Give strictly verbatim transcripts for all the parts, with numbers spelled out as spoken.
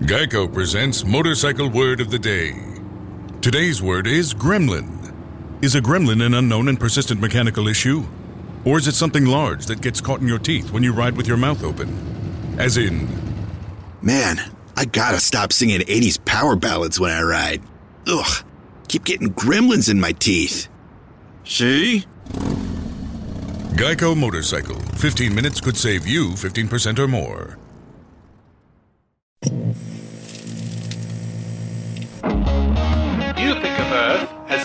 Geico presents Motorcycle Word of the Day. Today's word is gremlin. Is a gremlin an unknown and persistent mechanical issue? Or is it something large that gets caught in your teeth when you ride with your mouth open? As in... Man, I gotta stop singing eighties power ballads when I ride. Ugh, keep getting gremlins in my teeth. See? Geico Motorcycle. fifteen minutes could save you fifteen percent or more. You think of Earth as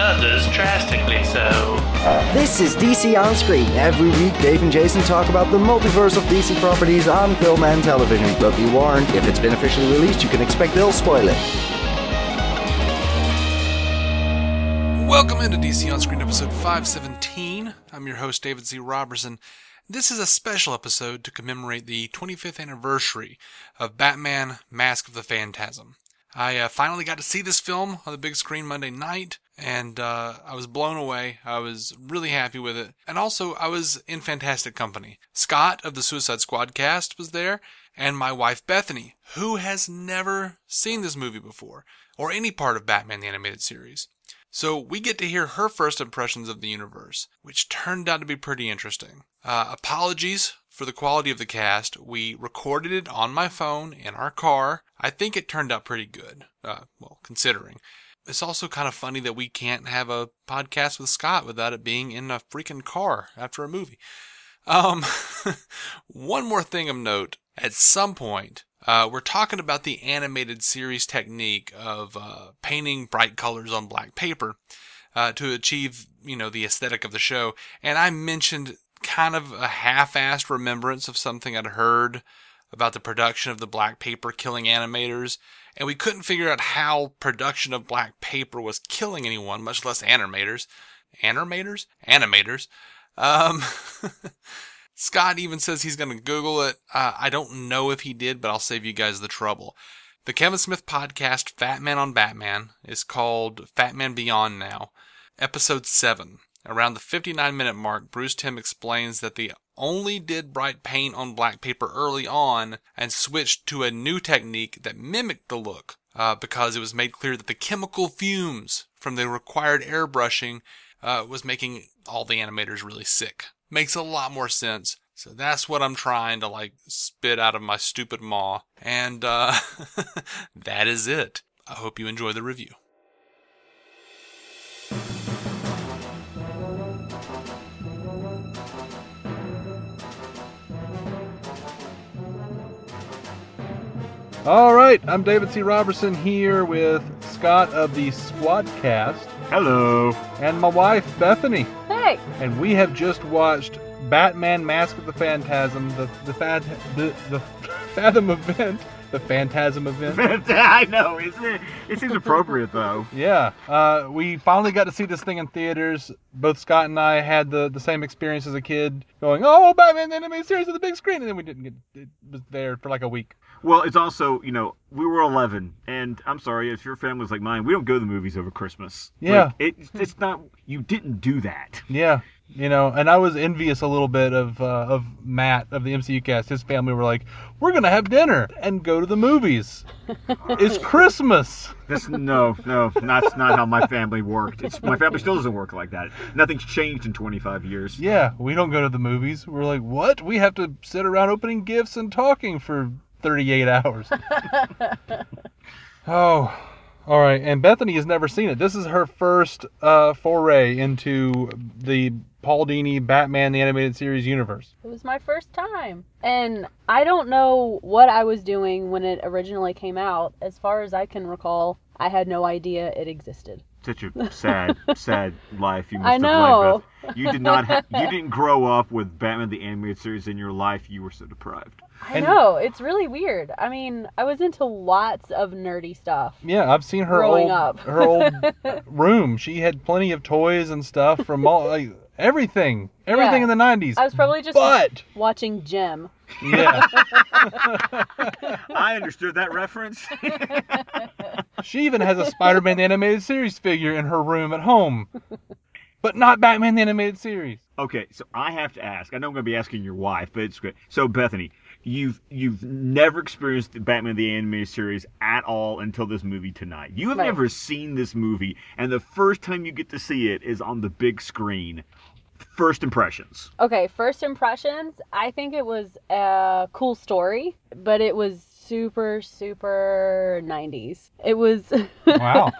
Others drastically so. This is D C On Screen. Every week, Dave and Jason talk about the multiverse of D C properties on film and television. But be warned, if it's been officially released, you can expect they'll spoil it. Welcome into D C On Screen episode five seventeen. I'm your host, David Z. Robertson. This is a special episode to commemorate the twenty-fifth anniversary of Batman: Mask of the Phantasm. I uh, finally got to see this film on the big screen Monday night, and uh, I was blown away. I was really happy with it. And also, I was in fantastic company. Scott of the Suicide Squad cast was there, and my wife Bethany, who has never seen this movie before, or any part of Batman: The Animated Series. So we get to hear her first impressions of the universe, which turned out to be pretty interesting. Uh, apologies for the quality of the cast. We recorded it on my phone in our car. I think it turned out pretty good, uh, well, considering. It's also kind of funny that we can't have a podcast with Scott without it being in a freaking car after a movie. Um, one more thing of note. At some point, uh, we're talking about the animated series technique of uh, painting bright colors on black paper uh, to achieve, you know, the aesthetic of the show. And I mentioned kind of a half-assed remembrance of something I'd heard about the production of the black paper killing animators, and we couldn't figure out how production of black paper was killing anyone, much less animators. Animators? Animators. Um, Scott even says he's going to Google it. Uh, I don't know if he did, but I'll save you guys the trouble. The Kevin Smith podcast, Fat Man on Batman, is called Fat Man Beyond Now, Episode seven. Around the fifty-nine minute mark, Bruce Timm explains that they only did bright paint on black paper early on and switched to a new technique that mimicked the look uh, because it was made clear that the chemical fumes from the required airbrushing uh, was making all the animators really sick. Makes a lot more sense. So that's what I'm trying to, like, spit out of my stupid maw. And uh, that is it. I hope you enjoy the review. All right, I'm David C. Robertson here with Scott of the Squadcast. Hello. And my wife, Bethany. Hey. And we have just watched Batman: Mask of the Phantasm, the the fad, the, the Fathom event, the Phantasm event. I know, isn't it? It seems appropriate though. Yeah. Uh, we finally got to see this thing in theaters. Both Scott and I had the, the same experience as a kid, going, "Oh, Batman: The Animated Series on the big screen," and then we didn't get it was there for like a week. Well, it's also, you know, we were eleven, and I'm sorry, if your family's like mine, we don't go to the movies over Christmas. Yeah. Like, it, it's not, you didn't do that. Yeah, you know, and I was envious a little bit of uh, of Matt, of the M C U cast. His family were like, we're going to have dinner and go to the movies. It's Christmas. This, no, no, that's not how my family worked. It's, my family still doesn't work like that. Nothing's changed in twenty-five years. Yeah, we don't go to the movies. We're like, what? We have to sit around opening gifts and talking for thirty-eight hours. Oh, all right. And Bethany has never seen it. This is her first uh, foray into the Paul Dini, Batman: The Animated Series universe. It was my first time. And I don't know what I was doing when it originally came out. As far as I can recall, I had no idea it existed. Such a sad, sad life you must I have know. Led, Beth. You did not ha- you didn't grow up with Batman: The Animated Series in your life. You were so deprived. I and know. It's really weird. I mean, I was into lots of nerdy stuff. Yeah, I've seen her growing old up. her old room. She had plenty of toys and stuff from all like, everything. Everything yeah. in the nineties. I was probably just but... watching Jim. Yeah. I understood that reference. She even has a Spider-Man: The Animated Series figure in her room at home. But not Batman: The Animated Series. Okay, so I have to ask. I know I'm going to be asking your wife, but it's good. So, Bethany, you've you've never experienced the Batman: The Animated Series at all until this movie tonight. You have right. never seen this movie, and the first time you get to see it is on the big screen. First impressions. Okay, first impressions. I think it was a cool story, but it was super, super nineties. It was... Wow.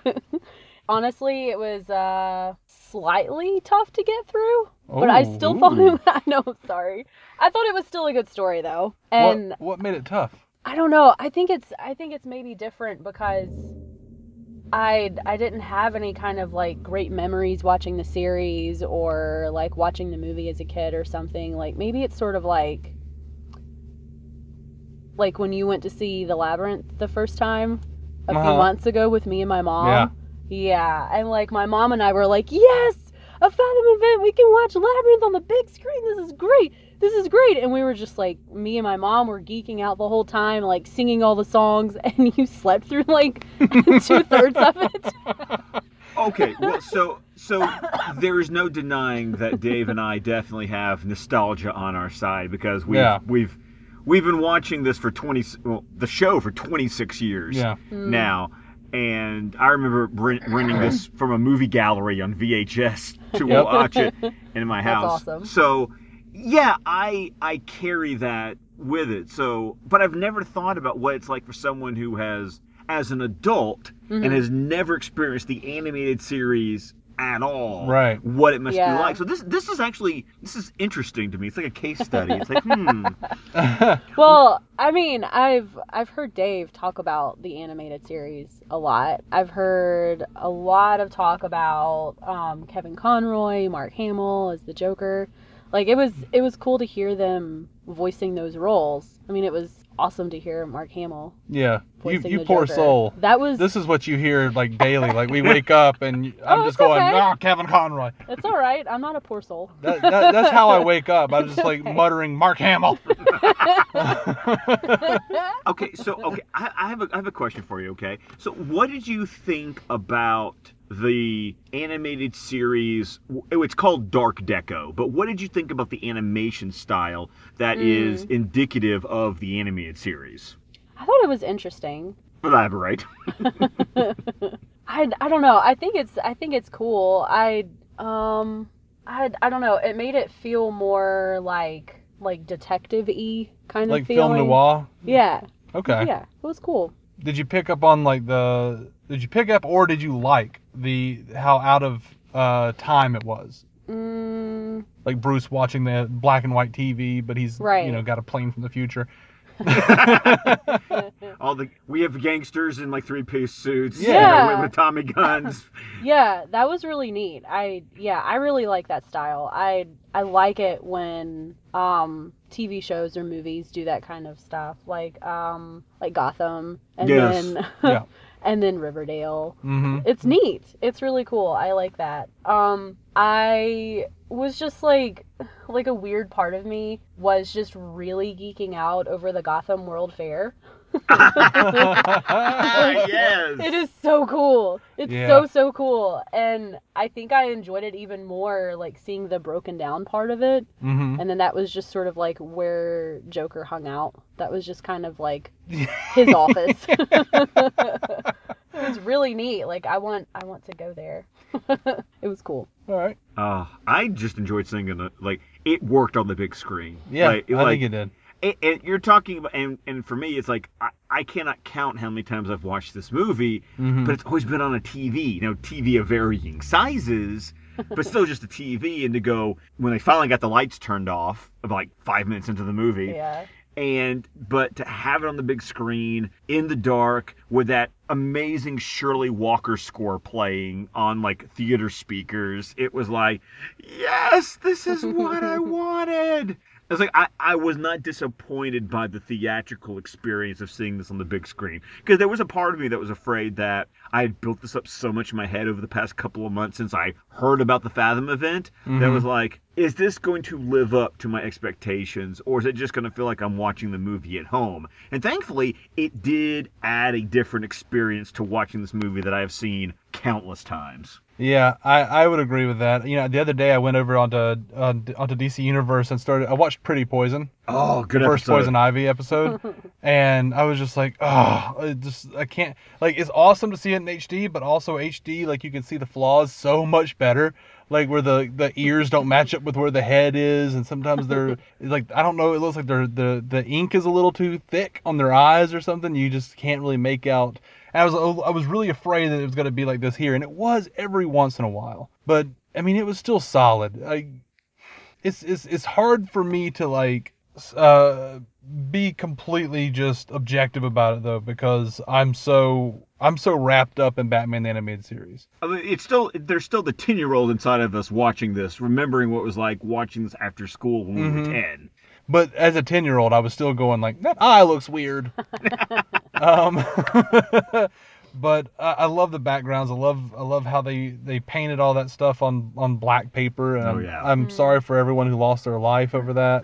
Honestly, it was uh, slightly tough to get through, oh, but I still ooh. thought it... I know, sorry. I thought it was still a good story, though. And what, what made it tough? I don't know. I think it's I think it's maybe different because I I didn't have any kind of, like, great memories watching the series or, like, watching the movie as a kid or something. Like, maybe it's sort of like... Like, when you went to see The Labyrinth the first time a uh-huh. few months ago with me and my mom. Yeah. Yeah. And, like, my mom and I were like, yes! A Fathom event! We can watch Labyrinth on the big screen! This is great! This is great! And we were just, like, me and my mom were geeking out the whole time, like, singing all the songs, and you slept through, like, two-thirds of it. Okay, well, so so there is no denying that Dave and I definitely have nostalgia on our side, because we've... Yeah. we've We've been watching this for twenty, well, the show for twenty-six years yeah. mm. now, and I remember renting this from a movie gallery on V H S to yep. watch it in my house. That's awesome. So, yeah, I I carry that with it. So, but I've never thought about what it's like for someone who has, as an adult, mm-hmm. and has never experienced the animated series at all, right? What it must yeah. be like. So this this is actually this is interesting to me. It's like a case study. It's like hmm. Well, I mean, I've I've heard Dave talk about the animated series a lot. I've heard a lot of talk about um, Kevin Conroy, Mark Hamill as the Joker. Like it was it was cool to hear them voicing those roles. I mean, it was awesome to hear Mark Hamill. Yeah, you, you poor Joker. Soul. That was. This is what you hear like daily. Like we wake up and I'm oh, just going, okay. ah, Kevin Conroy. It's all right. I'm not a poor soul. That, that, that's how I wake up. I'm just like okay. muttering Mark Hamill. okay, so okay, I, I have a I have a question for you. Okay, so what did you think about the animated series? It's called Dark Deco, but what did you think about the animation style that mm. is indicative of the animated series? I thought it was interesting. Elaborate. I, I don't know. I think it's I think it's cool. I um I I don't know. It made it feel more like like detective-y kind like of feeling. Like film noir? Yeah. Okay. Yeah. It was cool. Did you pick up on like the did you pick up or did you like the how out of uh, time it was? Mm. Like Bruce watching the black and white T V, but he's right. you know got a plane from the future. All the we have gangsters in like three piece suits, yeah, you know, with Tommy guns. Yeah, that was really neat. I yeah, I really like that style. I I like it when um, T V shows or movies do that kind of stuff, like um, like Gotham, and yes. then yeah. and then Riverdale. Mm-hmm. It's neat. It's really cool. I like that. Um, I was just like, like a weird part of me was just really geeking out over the Gotham World Fair. like, yes. It is so cool. It's yeah. so, so cool. And I think I enjoyed it even more, like seeing the broken down part of it. Mm-hmm. And then that was just sort of like where Joker hung out. That was just kind of like his office. It was really neat. Like I want, I want to go there. It was cool. All right. Uh, I just enjoyed seeing it. Like it worked on the big screen. Yeah, like, I like, think it did. It, it, you're talking about, and, and for me, it's like I, I cannot count how many times I've watched this movie, mm-hmm. but it's always been on a T V. You know, T V of varying sizes. but still just the T V. And to go, when they finally got the lights turned off, about like five minutes into the movie. Yeah. And, but to have it on the big screen, in the dark, with that amazing Shirley Walker score playing on, like, theater speakers, it was like, yes, this is what I wanted. I was like, I, I was not disappointed by the theatrical experience of seeing this on the big screen. Because there was a part of me that was afraid that I had built this up so much in my head over the past couple of months since I heard about the Fathom event. Mm-hmm. That was like, is this going to live up to my expectations? Or is it just going to feel like I'm watching the movie at home? And thankfully, it did add a different experience to watching this movie that I have seen countless times. Yeah, I, I would agree with that. You know, the other day I went over onto uh, onto D C Universe and started. I watched Pretty Poison. Oh, good episode. First Poison Ivy episode, and I was just like, oh, I just I can't. Like, it's awesome to see it in H D, but also H D, like, you can see the flaws so much better. Like, where the, the ears don't match up with where the head is, and sometimes they're, like, I don't know, it looks like they're, the, the ink is a little too thick on their eyes or something. You just can't really make out. And I was I was really afraid that it was going to be like this here, and it was every once in a while. But, I mean, it was still solid. I, it's, it's, it's hard for me to, like, uh, be completely just objective about it, though, because I'm so... I'm so wrapped up in Batman: The Animated Series. I mean, it's still there's still the ten-year-old inside of us watching this, remembering what it was like watching this after school when mm-hmm. we were ten. But as a ten-year-old, I was still going like, that eye looks weird. um, but I, I love the backgrounds. I love I love how they, they painted all that stuff on, on black paper. And oh, yeah. I'm, I'm sorry for everyone who lost their life over that.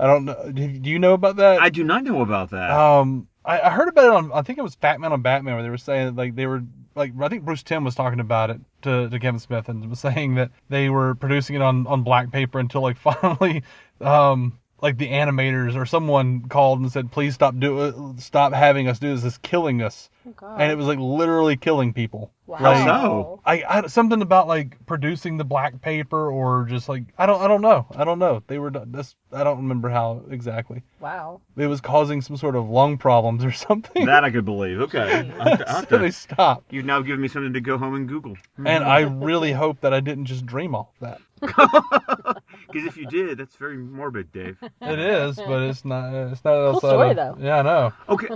I don't know. Do you know about that? I do not know about that. Um. I heard about it on, I think it was Fat Man on Batman, where they were saying, like, they were, like, I think Bruce Timm was talking about it to, to Kevin Smith, and was saying that they were producing it on, on black paper until, like, finally, um, like, the animators or someone called and said, please stop do stop having us do this, it's killing us. Oh, God. And it was, like, literally killing people. Wow. Like, no. I, I, something about, like, producing the black paper or just, like, I don't I don't know. I don't know. They were, that's, I don't remember how exactly. Wow. It was causing some sort of lung problems or something. That I could believe. Okay. So to, they stopped. You've now given me something to go home and Google. And I really hope that I didn't just dream off that. Because if you did, that's very morbid, Dave. It is, but it's not. It's not cool story, of, though. Yeah, I know. Okay.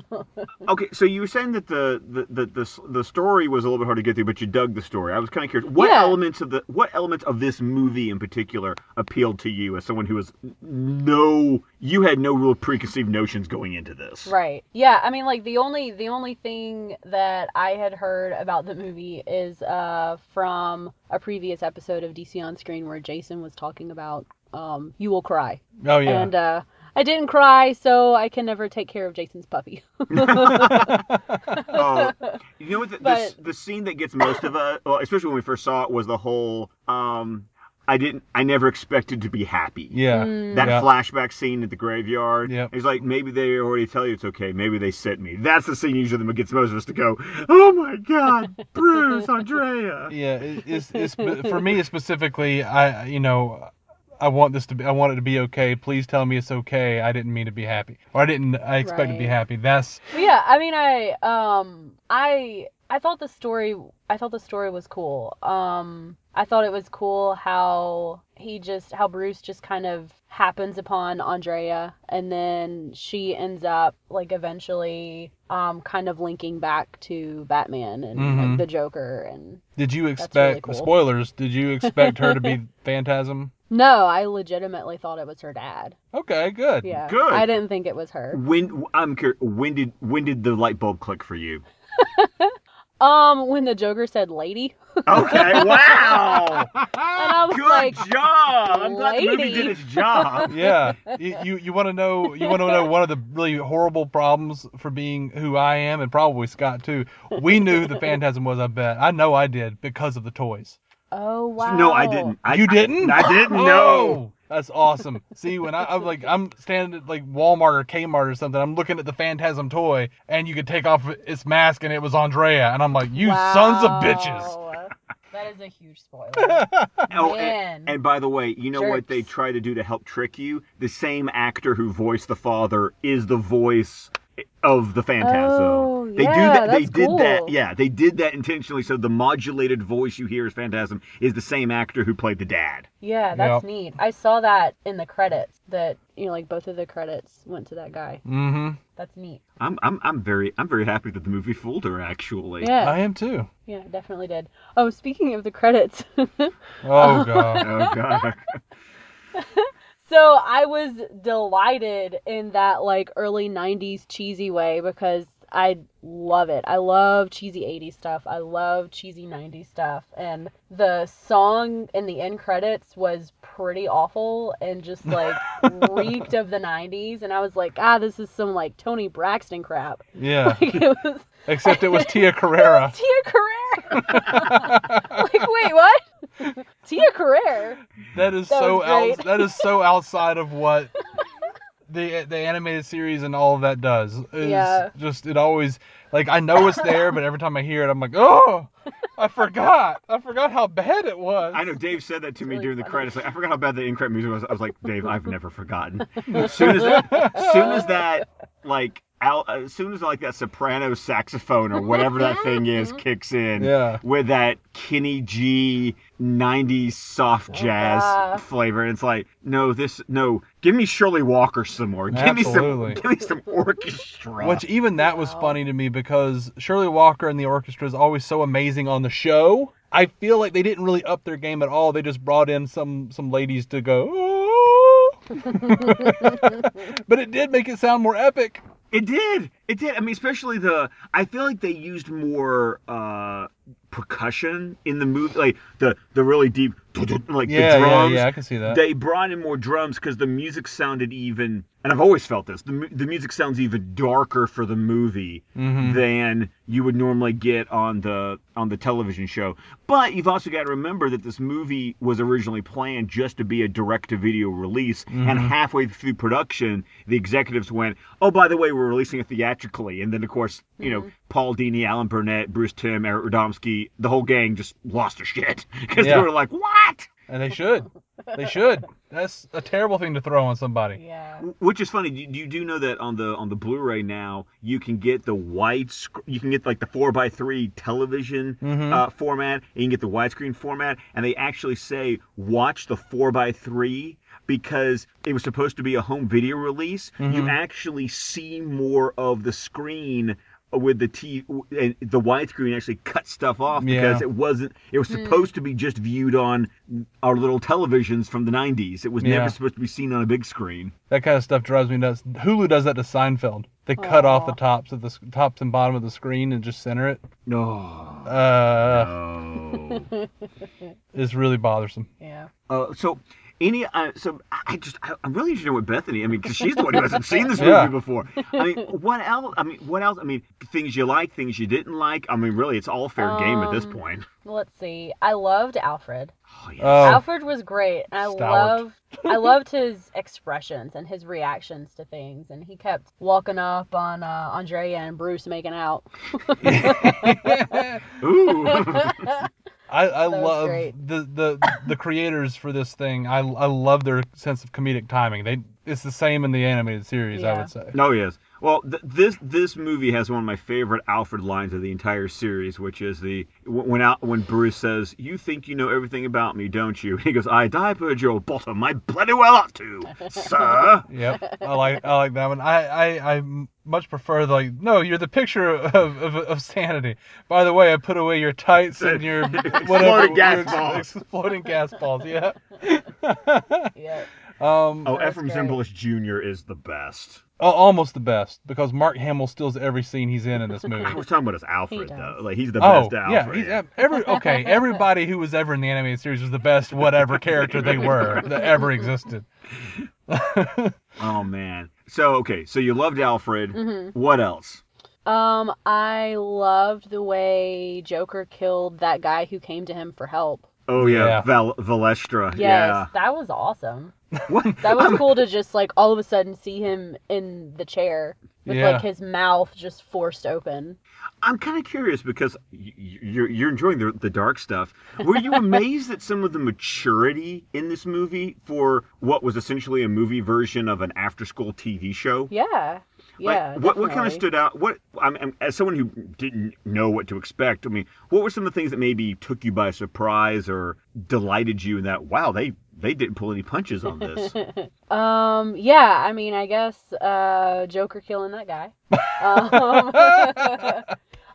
Okay. So you were saying that the. The, the the the story was a little bit hard to get through, but you dug the story. I was kind of curious. What yeah. elements of the what elements of this movie in particular appealed to you as someone who was no you had no real preconceived notions going into this? Right. Yeah. I mean, like the only the only thing that I had heard about the movie is uh, from a previous episode of D C On Screen where Jason was talking about um, You Will Cry. Oh yeah. And uh, I didn't cry, so I can never take care of Jason's puppy. Oh, you know what? The, but, the, the scene that gets most of us, well, especially when we first saw it, was the whole um, I didn't, I never expected to be happy. Yeah, mm. that yeah. flashback scene at the graveyard. Yeah, it's like maybe they already tell you it's okay. Maybe they sent me. That's the scene usually that gets most of us to go, oh my God, Bruce, Andrea. Yeah, it, it's, it's for me specifically. I you know. I want this to be, I want it to be okay. Please tell me it's okay. I didn't mean to be happy. Or I didn't, I expected right. to be happy. That's. Yeah. I mean, I, um, I, I thought the story, I thought the story was cool. Um, I thought it was cool how he just, how Bruce just kind of happens upon Andrea, and then she ends up like eventually, um, kind of linking back to Batman and mm-hmm. like, the Joker. And did you expect, really cool. spoilers, did you expect her to be Phantasm? No, I legitimately thought it was her dad. Okay, good. Yeah, good. I didn't think it was her. When I'm curious, when did when did the light bulb click for you? um, when the Joker said "lady." Okay, wow. And I was good like, job. I'm lady. Glad the movie did its job. Yeah, you you, you want to know you want to know one of the really horrible problems for being who I am, and probably Scott too. We knew who the Phantasm was. I bet I know I did because of the toys. Oh, wow. No, I didn't. I, you didn't? I, I didn't, no. Oh, that's awesome. See, when I, I'm like, I'm standing at like Walmart or Kmart or something, I'm looking at the Phantasm toy, and you could take off its mask, and it was Andrea. And I'm like, you wow. sons of bitches. That is a huge spoiler. Oh, and, and by the way, you know Jerks. What they try to do to help trick you? The same actor who voiced the father is the voice... of the Phantasm. Oh, they yeah, do that. That's they did cool. that. Yeah, they did that intentionally. So the modulated voice you hear as Phantasm is the same actor who played the dad. Yeah, that's yep. neat. I saw that in the credits. That you know, like both of the credits went to that guy. Mm-hmm. That's neat. I'm I'm I'm very I'm very happy that the movie fooled her. Actually, yeah, I am too. Yeah, it definitely did. Oh, speaking of the credits. oh god! Oh god! So I was delighted in that like early nineties cheesy way because I love it. I love cheesy eighties stuff. I love cheesy nineties stuff. And the song in the end credits was pretty awful and just like reeked of the nineties. And I was like, ah, this is some like Tony Braxton crap. Yeah. Like, it was... Except it was Tia Carrere. Tia Carrere. Like, wait, what? Tia Carrere. That is that so out, that is so outside of what the the animated series and all of that does. It's yeah. Just it always like I know it's there, but every time I hear it, I'm like, oh, I forgot. I forgot how bad it was. I know Dave said that to me really during funny. the credits. Like, I forgot how bad the in-credit music was. I was like, Dave, I've never forgotten. As soon as that, as soon as that like. Out, as soon as like that soprano saxophone or whatever that thing is kicks in yeah. with that Kenny G nineties soft jazz yeah. flavor, and it's like no, this no, give me Shirley Walker some more. Give Absolutely. me some, give me some orchestra. Which even that was wow. funny to me because Shirley Walker and the orchestra is always so amazing on the show. I feel like they didn't really up their game at all. They just brought in some some ladies to go, oh. But it did make it sound more epic. It did. It did. I mean, especially the... I feel like they used more uh, percussion in the movie. Like, the, the really deep... Like, yeah, the drums. Yeah, yeah, I can see that. They brought in more drums because the music sounded even... And I've always felt this. The, the music sounds even darker for the movie mm-hmm. than you would normally get on the on the television show. But you've also got to remember that this movie was originally planned just to be a direct-to-video release. Mm-hmm. And halfway through production, the executives went, oh, by the way, we're releasing it theatrically. And then, of course, you know, mm-hmm. Paul Dini, Alan Burnett, Bruce Timm, Eric Radomski, the whole gang just lost their shit. Because yeah. they were like, what? And they should. They should. That's a terrible thing to throw on somebody. Yeah. Which is funny. You, you do know that on the on the Blu-ray now, you can get the wide sc- you can get like the four by three television mm-hmm. uh, format. And you can get the widescreen format. And they actually say, watch the four by three because it was supposed to be a home video release. Mm-hmm. You actually see more of the screen with the T V, and the widescreen actually cut stuff off yeah. because it wasn't, it was supposed mm. to be just viewed on our little televisions from the nineties. It was yeah. never supposed to be seen on a big screen. That kind of stuff drives me nuts. Hulu does that to Seinfeld. They Aww. cut off the tops of the tops and bottom of the screen and just center it. Oh, uh, no. It's really bothersome. Yeah. Uh, so, Any, uh, so I just, I, I'm really interested in what Bethany, I mean, because she's the one who hasn't seen this movie yeah. before. I mean, what else, I mean, what else, I mean, things you like, things you didn't like. I mean, really, it's all fair um, game at this point. Let's see. I loved Alfred. Oh, yes. oh, Alfred was great. And I loved, I loved his expressions and his reactions to things. And he kept walking up on uh, Andrea and Bruce making out. Ooh. I, I love the, the the creators for this thing. I I love their sense of comedic timing. They it's the same in the animated series, yeah. I would say. Oh, yes. Well, th- this this movie has one of my favorite Alfred lines of the entire series, which is the when Al, when Bruce says, "You think you know everything about me, don't you?" And he goes, "I diverge your bottom. I bloody well ought to, sir." Yep, I like I like that one. I I. I much prefer the, like, no, you're the picture of, of of sanity. By the way, I put away your tights and your whatever, exploding gas balls. Exploding gas balls, yeah. yeah. Um, oh, Ephraim Zimbalist Junior is the best. Oh, almost the best, because Mark Hamill steals every scene he's in in this movie. I was talking about his Alfred, though. Like, he's the oh, best Alfred. Yeah, he's, every, okay, everybody who was ever in the animated series was the best whatever character they were that ever existed. Oh, man. So, okay, so you loved Alfred. Mm-hmm. What else? Um, I loved the way Joker killed that guy who came to him for help. Oh, yeah, yeah. Val- Valestra. Yes, yeah. That was awesome. What? That was cool to just, like, all of a sudden see him in the chair with, yeah. like, his mouth just forced open. I'm kind of curious because you're you're enjoying the, the dark stuff. Were you amazed at some of the maturity in this movie for what was essentially a movie version of an after-school T V show? Yeah. Yeah. Like, what what kind of stood out? What I'm, I'm, as someone who didn't know what to expect, I mean, what were some of the things that maybe took you by surprise or delighted you in that? Wow, they they didn't pull any punches on this. um. Yeah. I mean, I guess uh, Joker killing that guy. um,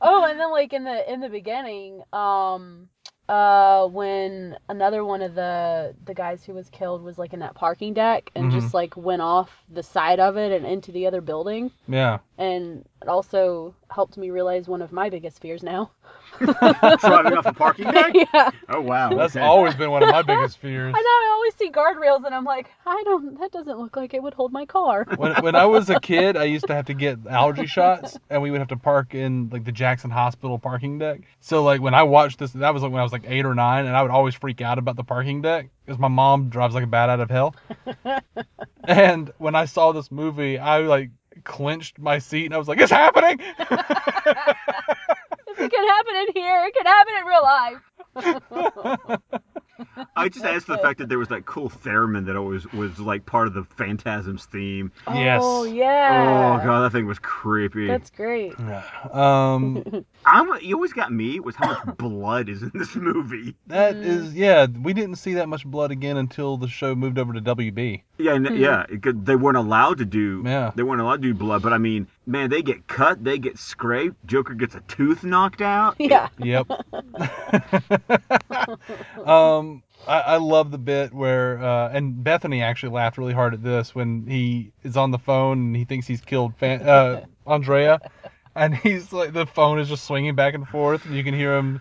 oh, and then like in the in the beginning, um, uh, when another one of the the guys who was killed was like in that parking deck and mm-hmm. just like went off the side of it and into the other building. Yeah. And it also helped me realize one of my biggest fears now. Driving off a parking deck? Yeah. Oh wow. That's okay. Always been one of my biggest fears. I know, I always see guardrails and I'm like, I don't that doesn't look like it would hold my car. When when I was a kid, I used to have to get allergy shots and we would have to park in like the Jackson Hospital parking deck. So like when I watched this, that was like when I was like eight or nine, and I would always freak out about the parking deck because my mom drives like a bat out of hell. And when I saw this movie, I like clenched my seat and I was like, it's happening. It could happen in here. It could happen in real life. I just asked the fact that there was that cool theremin that always was like part of the Phantasm's theme. Yes. Oh yeah. Oh god, that thing was creepy. That's great. Yeah. Um, I'm. You always got me. Was how much blood is in this movie? That mm. is. Yeah. We didn't see that much blood again until the show moved over to W B. Yeah. Mm. Yeah. It, they weren't allowed to do. Yeah. They weren't allowed to do blood, but I mean. Man, they get cut, they get scraped, Joker gets a tooth knocked out. Yeah. Yep. um, I, I love the bit where, uh, and Bethany actually laughed really hard at this, when he is on the phone and he thinks he's killed fan, uh, Andrea. And he's like, the phone is just swinging back and forth, and you can hear him,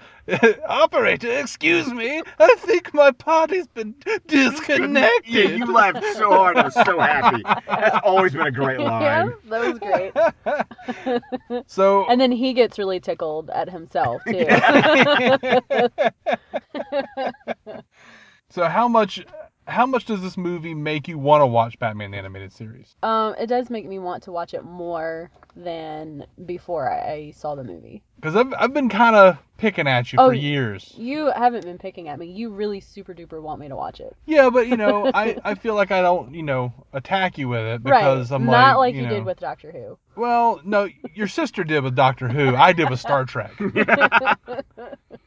operator, excuse me, I think my party's been disconnected. Yeah, you laughed so hard, I was so happy. That's always been a great line. Yeah, that was great. So, and then he gets really tickled at himself, too. So how much... How much does this movie make you want to watch Batman the Animated Series? Um, it does make me want to watch it more than before I saw the movie. Because I've, I've been kind of picking at you oh, for years. You haven't been picking at me. You really super duper want me to watch it. Yeah, but, you know, I, I feel like I don't, you know, attack you with it because right. I'm Not like, Not like you, you know, did with Doctor Who. Well, no, your sister did with Doctor Who. I did with Star Trek.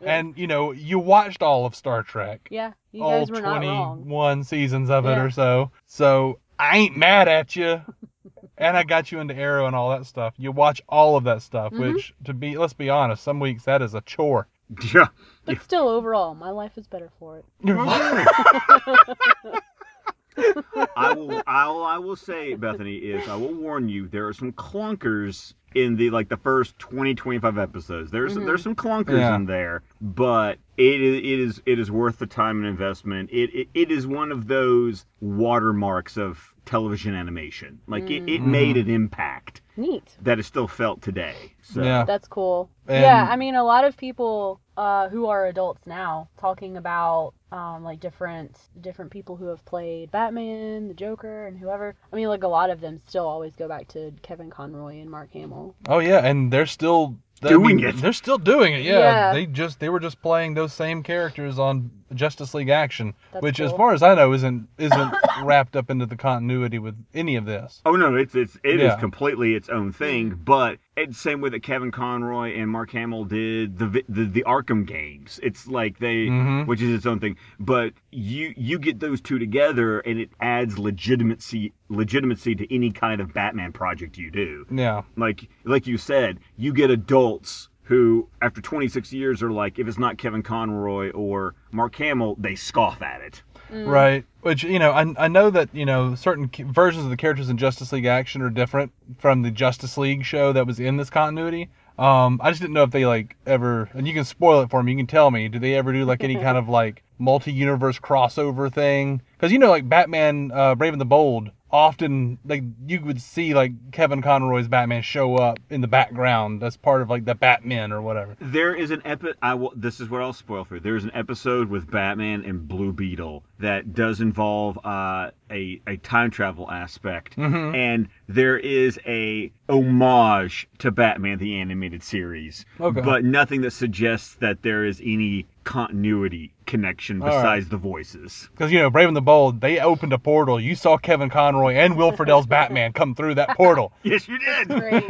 And, you know, you watched all of Star Trek. Yeah. You all guys were not wrong. twenty-one seasons of it yeah. or so. So I ain't mad at you. And I got you into Arrow and all that stuff. You watch all of that stuff, mm-hmm. which, to be, let's be honest, some weeks that is a chore. Yeah. But yeah. still, overall, my life is better for it. I will, I'll, I will say, Bethany, is I will warn you, there are some clunkers in the like the first twenty, twenty-five episodes. There's mm-hmm. there's some clunkers yeah. in there, but it is it is it is worth the time and investment. It it, it is one of those watermarks of television animation. Like mm. it, it made an impact. Neat. That is still felt today. So yeah. That's cool. And yeah, I mean, a lot of people uh, who are adults now talking about um, like different different people who have played Batman, the Joker, and whoever. I mean, like a lot of them still always go back to Kevin Conroy and Mark Hamill. Oh yeah, and they're still doing I mean, it. They're still doing it. Yeah, yeah, they just they were just playing those same characters on Justice League Action, That's which, cool. as far as I know, isn't isn't wrapped up into the continuity with any of this. Oh no, it's it's it yeah. is completely its own thing. But it's the same way that Kevin Conroy and Mark Hamill did the the, the Arkham games. It's like they, mm-hmm. which is its own thing. But you you get those two together, and it adds legitimacy legitimacy to any kind of Batman project you do. Yeah, like like you said, you get adults who, after twenty-six years, are like, if it's not Kevin Conroy or Mark Hamill, they scoff at it. Mm. Right. Which, you know, I I know that, you know, certain versions of the characters in Justice League Action are different from the Justice League show that was in this continuity. Um, I just didn't know if they, like, ever... And you can spoil it for me. You can tell me. Do they ever do, like, any kind of, like, multi-universe crossover thing? Because, you know, like, Batman, uh, Brave and the Bold... Often, like, you would see, like, Kevin Conroy's Batman show up in the background as part of, like, the Batman or whatever. There is an epi- I will. This is what I'll spoil for you. There's an episode with Batman and Blue Beetle that does involve uh, a, a time travel aspect. Mm-hmm. And there is a homage to Batman the Animated Series. Okay. But nothing that suggests that there is any... continuity connection besides right. the voices. Because, you know, Brave and the Bold, they opened a portal. You saw Kevin Conroy and Will Friedle's Batman come through that portal. Yes, you did. Great.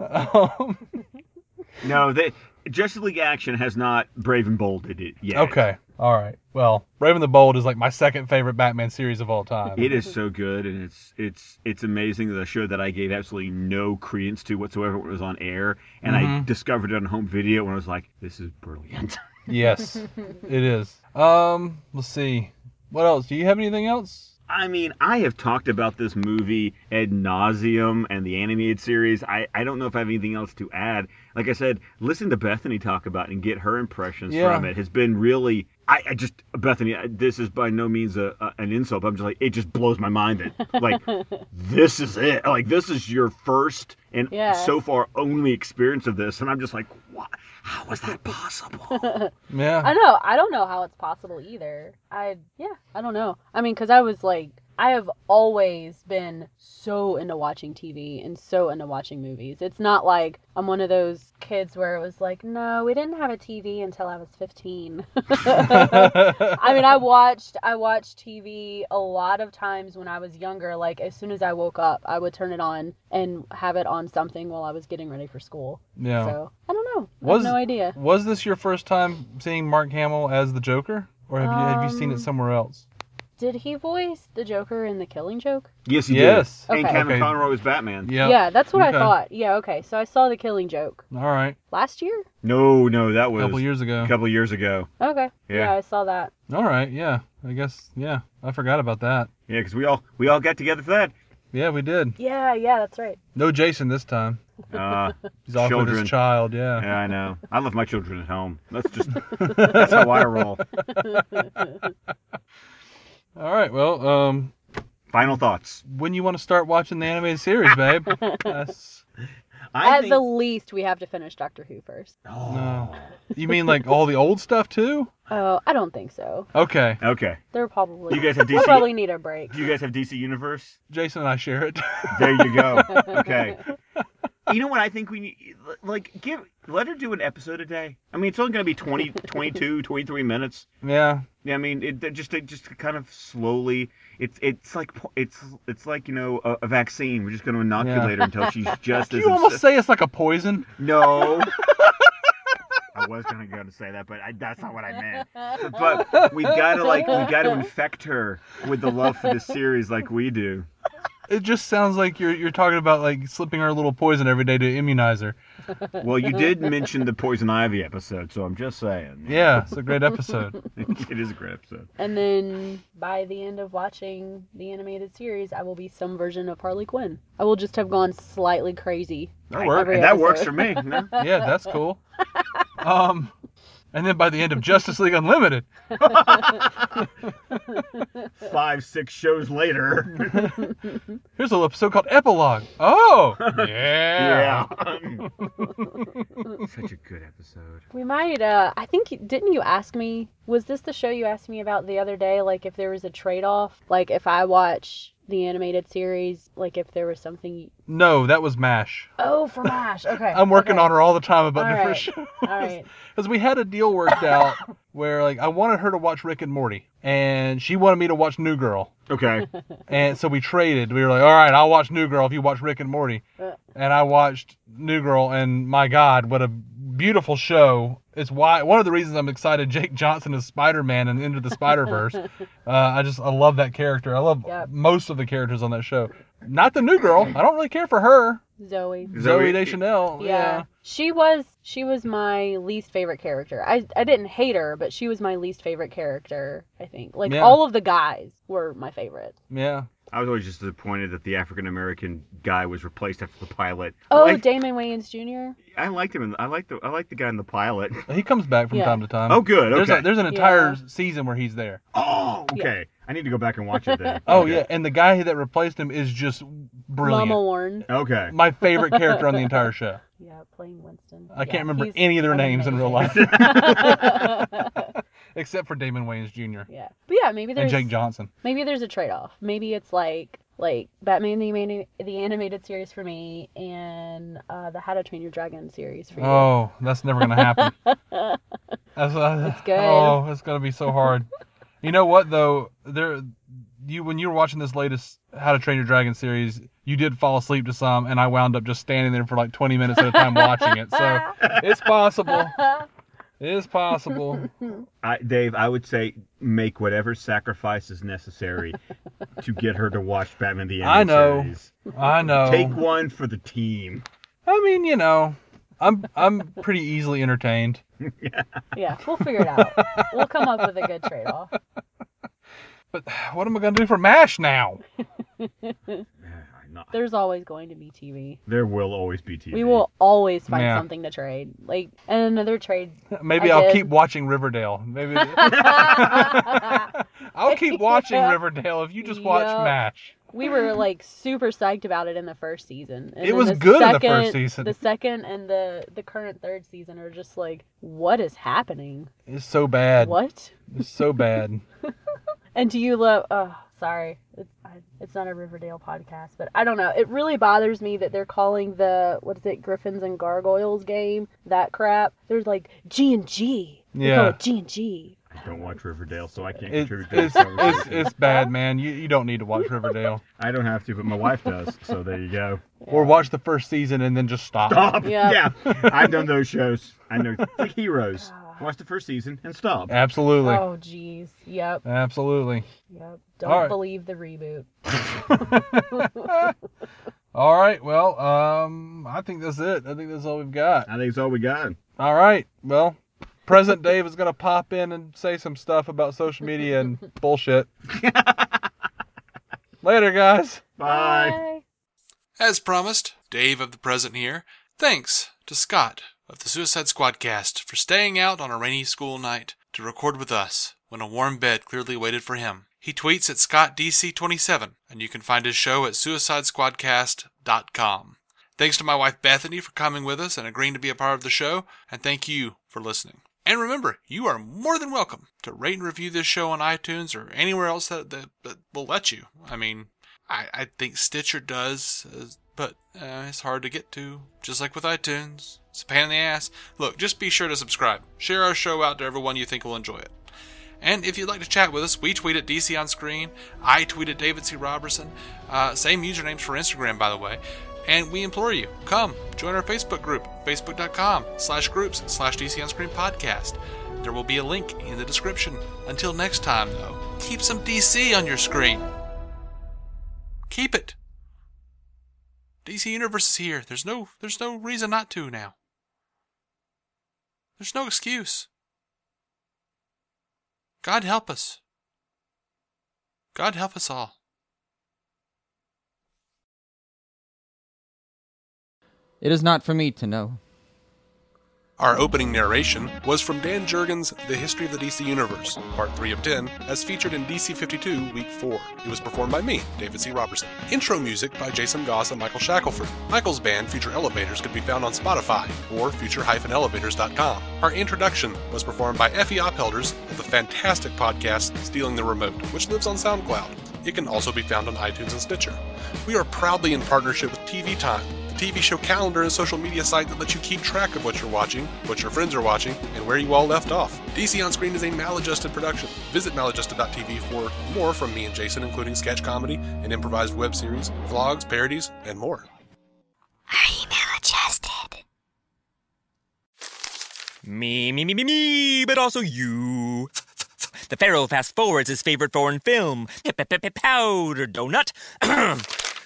um, no, they, Justice League Action has not Brave and Bolded it yet. Okay. All right. Well, Brave and the Bold is like my second favorite Batman series of all time. It is so good, and it's it's it's amazing. The show that I gave absolutely no credence to whatsoever when it was on air, and mm-hmm. I discovered it on home video, and I was like, "This is brilliant." Yes, it is. Um, let's see. What else? Do you have anything else? I mean, I have talked about this movie ad nauseum and the animated series. I, I don't know if I have anything else to add. Like I said, listen to Bethany talk about it and get her impressions yeah. from it has been really... I, I just... Bethany, I, this is by no means a, a, an insult, but I'm just like, it just blows my mind that, like, this is it. Like, this is your first and yeah. so far only experience of this. And I'm just like, what? How is that possible? yeah. I know. I don't know how it's possible either. I, yeah, I don't know. I mean, because I was like, I have always been so into watching T V and so into watching movies. It's not like I'm one of those kids where it was like, no, we didn't have a T V until I was fifteen. I mean, I watched, I watched T V a lot of times when I was younger. Like, as soon as I woke up, I would turn it on and have it on something while I was getting ready for school. Yeah. So, I don't know. I was, have no idea. Was this your first time seeing Mark Hamill as the Joker? Or have, um, you, have you seen it somewhere else? Did he voice the Joker in The Killing Joke? Yes, he yes. did. Okay. And Kevin okay. Conroy was Batman. Yep. Yeah, that's what okay. I thought. Yeah, okay. So I saw The Killing Joke. All right. Last year? No, no, that was... A couple years ago. A couple years ago. Okay. Yeah. yeah, I saw that. All right, yeah. I guess, yeah. I forgot about that. Yeah, because we all, we all got together for that. Yeah, we did. Yeah, yeah, that's right. No Jason this time. Uh, He's off with his child, yeah. Yeah, I know. I left my children at home. That's just... that's how I roll. All right, well, um... final thoughts. When you want to start watching the animated series, babe? That's... I At think... the least, we have to finish Doctor Who first. Oh. No. You mean, like, all the old stuff, too? Oh, I don't think so. Okay. Okay. They're probably... You guys have D C... We'll probably need a break. Do you guys have D C Universe? Jason and I share it. There you go. Okay. You know what I think we need? Like, give... let her do an episode a day. I mean, it's only going to be twenty, twenty-two, twenty-three minutes. Yeah. Yeah, I mean, it just it just kind of slowly. It's it's like it's it's like you know a, a vaccine. We're just going to inoculate yeah. her until she's just. Did as... You almost say it's like a poison. No. I was going to go to say that, but I, that's not what I meant. But we've got to like we got to infect her with the love for this series, like we do. It just sounds like you're you're talking about like slipping her a little poison every day to immunize her. Well, you did mention the Poison Ivy episode, so I'm just saying. Yeah, it's a great episode. It is a great episode. And then by the end of watching the animated series, I will be some version of Harley Quinn. I will just have gone slightly crazy. That works. And that works for me. No? Yeah, that's cool. Um, and then by the end of Justice League Unlimited. Five, six shows later. Here's a little episode called Epilogue. Oh! Yeah! yeah. Such a good episode. We might, uh, I think, didn't you ask me, was this the show you asked me about the other day? Like, if there was a trade-off? Like, if I watch the animated series, like, if there was something... No, that was MASH. Oh, for MASH. Okay. I'm working okay. on her all the time about all different right. shows. All right. Because we had a deal worked out where, like, I wanted her to watch Rick and Morty, and she wanted me to watch New Girl. Okay. And so we traded. We were like, all right, I'll watch New Girl if you watch Rick and Morty. Uh, and I watched New Girl, and my God, what a beautiful show. It's why one of the reasons I'm excited Jake Johnson is Spider-Man and Into the Spider-Verse. uh, I just I love that character. I love yep. most of the characters on that show. Not the new girl. I don't really care for her. Zoe. Zoe Deschanel. Yeah. yeah. She was she was my least favorite character. I I didn't hate her, but she was my least favorite character, I think. Like yeah. all of the guys were my favorite. Yeah. I was always just disappointed that the African-American guy was replaced after the pilot. Oh, like, Damon Wayans Junior? I liked him. In, I liked the I liked the guy in the pilot. He comes back from yeah. time to time. Oh, good. Okay. There's, a, there's an entire yeah. season where he's there. Oh, okay. Yeah. I need to go back and watch it then. Oh, okay. yeah. And the guy that replaced him is just brilliant. Mama Warren. Okay. My favorite character on the entire show. Yeah, playing Winston. I yeah, can't remember any of their names amazing. in real life. Except for Damon Wayans Junior Yeah. But yeah, maybe there's... And Jake Johnson. Maybe there's a trade-off. Maybe it's like... like Batman the Animated, the Animated Series for me, and uh, the How to Train Your Dragon series for you. Oh, that's never gonna happen. that's, uh, it's good. Oh, it's gonna be so hard. You know what though? There, you when you were watching this latest How to Train Your Dragon series, you did fall asleep to some, and I wound up just standing there for like twenty minutes at a time watching it. So it's possible. It is possible. I, Dave, I would say make whatever sacrifice is necessary to get her to watch Batman the Animated Series. I know. I know. Take one for the team. I mean, you know, I'm I'm pretty easily entertained. Yeah. Yeah, we'll figure it out. We'll come up with a good trade-off. But what am I going to do for MASH now? Not. There's always going to be T V. There will always be T V. We will always find yeah. something to trade. Like, and another trade. Maybe I I'll did. keep watching Riverdale. Maybe I'll keep watching yeah. Riverdale if you just watch yeah. MASH. We were like super psyched about it in the first season. And it was good second, in the first season. The second and the, the current third season are just like, what is happening? It's so bad. What? It's so bad. And do you love? Oh, sorry. It's, it's not a Riverdale podcast, but I don't know. It really bothers me that they're calling the, what is it, Griffins and Gargoyles game, that crap. There's like G and G. Yeah. Call it G and G. I don't watch Riverdale, so I can't contribute to it. It's, it's bad, man. You you don't need to watch Riverdale. I don't have to, but my wife does, so there you go. Yeah. Or watch the first season and then just stop. Stop! Yeah. yeah. I've done those shows. I know. The Heroes. Watch the first season and stop. Absolutely. Oh, jeez. Yep. Absolutely. Yep. Don't right. believe the reboot. All right. Well, um, I think that's it. I think that's all we've got. I think that's all we got. All right. Well, President Dave is going to pop in and say some stuff about social media and bullshit. Later, guys. Bye. Bye. As promised, Dave of the Present here. Thanks to Scott of the Suicide Squadcast for staying out on a rainy school night to record with us when a warm bed clearly waited for him. He tweets at Scott D C twenty-seven, and you can find his show at suicide squadcast dot com. Thanks to my wife Bethany for coming with us and agreeing to be a part of the show, and thank you for listening. And remember, you are more than welcome to rate and review this show on iTunes or anywhere else that, that, that will let you. I mean, I, I think Stitcher does, uh, but uh, it's hard to get to, just like with iTunes. It's a pain in the ass. Look, just be sure to subscribe. Share our show out to everyone you think will enjoy it. And if you'd like to chat with us, we tweet at D C On Screen. I tweet at David Z. Robertson. Uh, same usernames for Instagram, by the way. And we implore you, come, join our Facebook group, facebook.com slash groups slash DC On Screen podcast. There will be a link in the description. Until next time, though, keep some D C on your screen. Keep it. D C Universe is here. There's no, there's no reason not to now. There's no excuse. God help us. God help us all. It is not for me to know. Our opening narration was from Dan Jurgens' The History of the D C Universe, Part three of ten, as featured in D C fifty-two, Week four. It was performed by me, David Z. Robertson. Intro music by Jason Goss and Michael Shackelford. Michael's band, Future Elevators, could be found on Spotify or future dash elevators dot com. Our introduction was performed by Effie Ophelders of the fantastic podcast Stealing the Remote, which lives on SoundCloud. It can also be found on iTunes and Stitcher. We are proudly in partnership with T V Time, T V show calendar and social media site that lets you keep track of what you're watching, what your friends are watching, and where you all left off. D C On Screen is a maladjusted production. Visit maladjusted dot t v for more from me and Jason, including sketch comedy, an improvised web series, vlogs, parodies, and more. Are you maladjusted? Me, me, me, me, me, but also you. The Pharaoh fast-forwards his favorite foreign film, Powder Donut.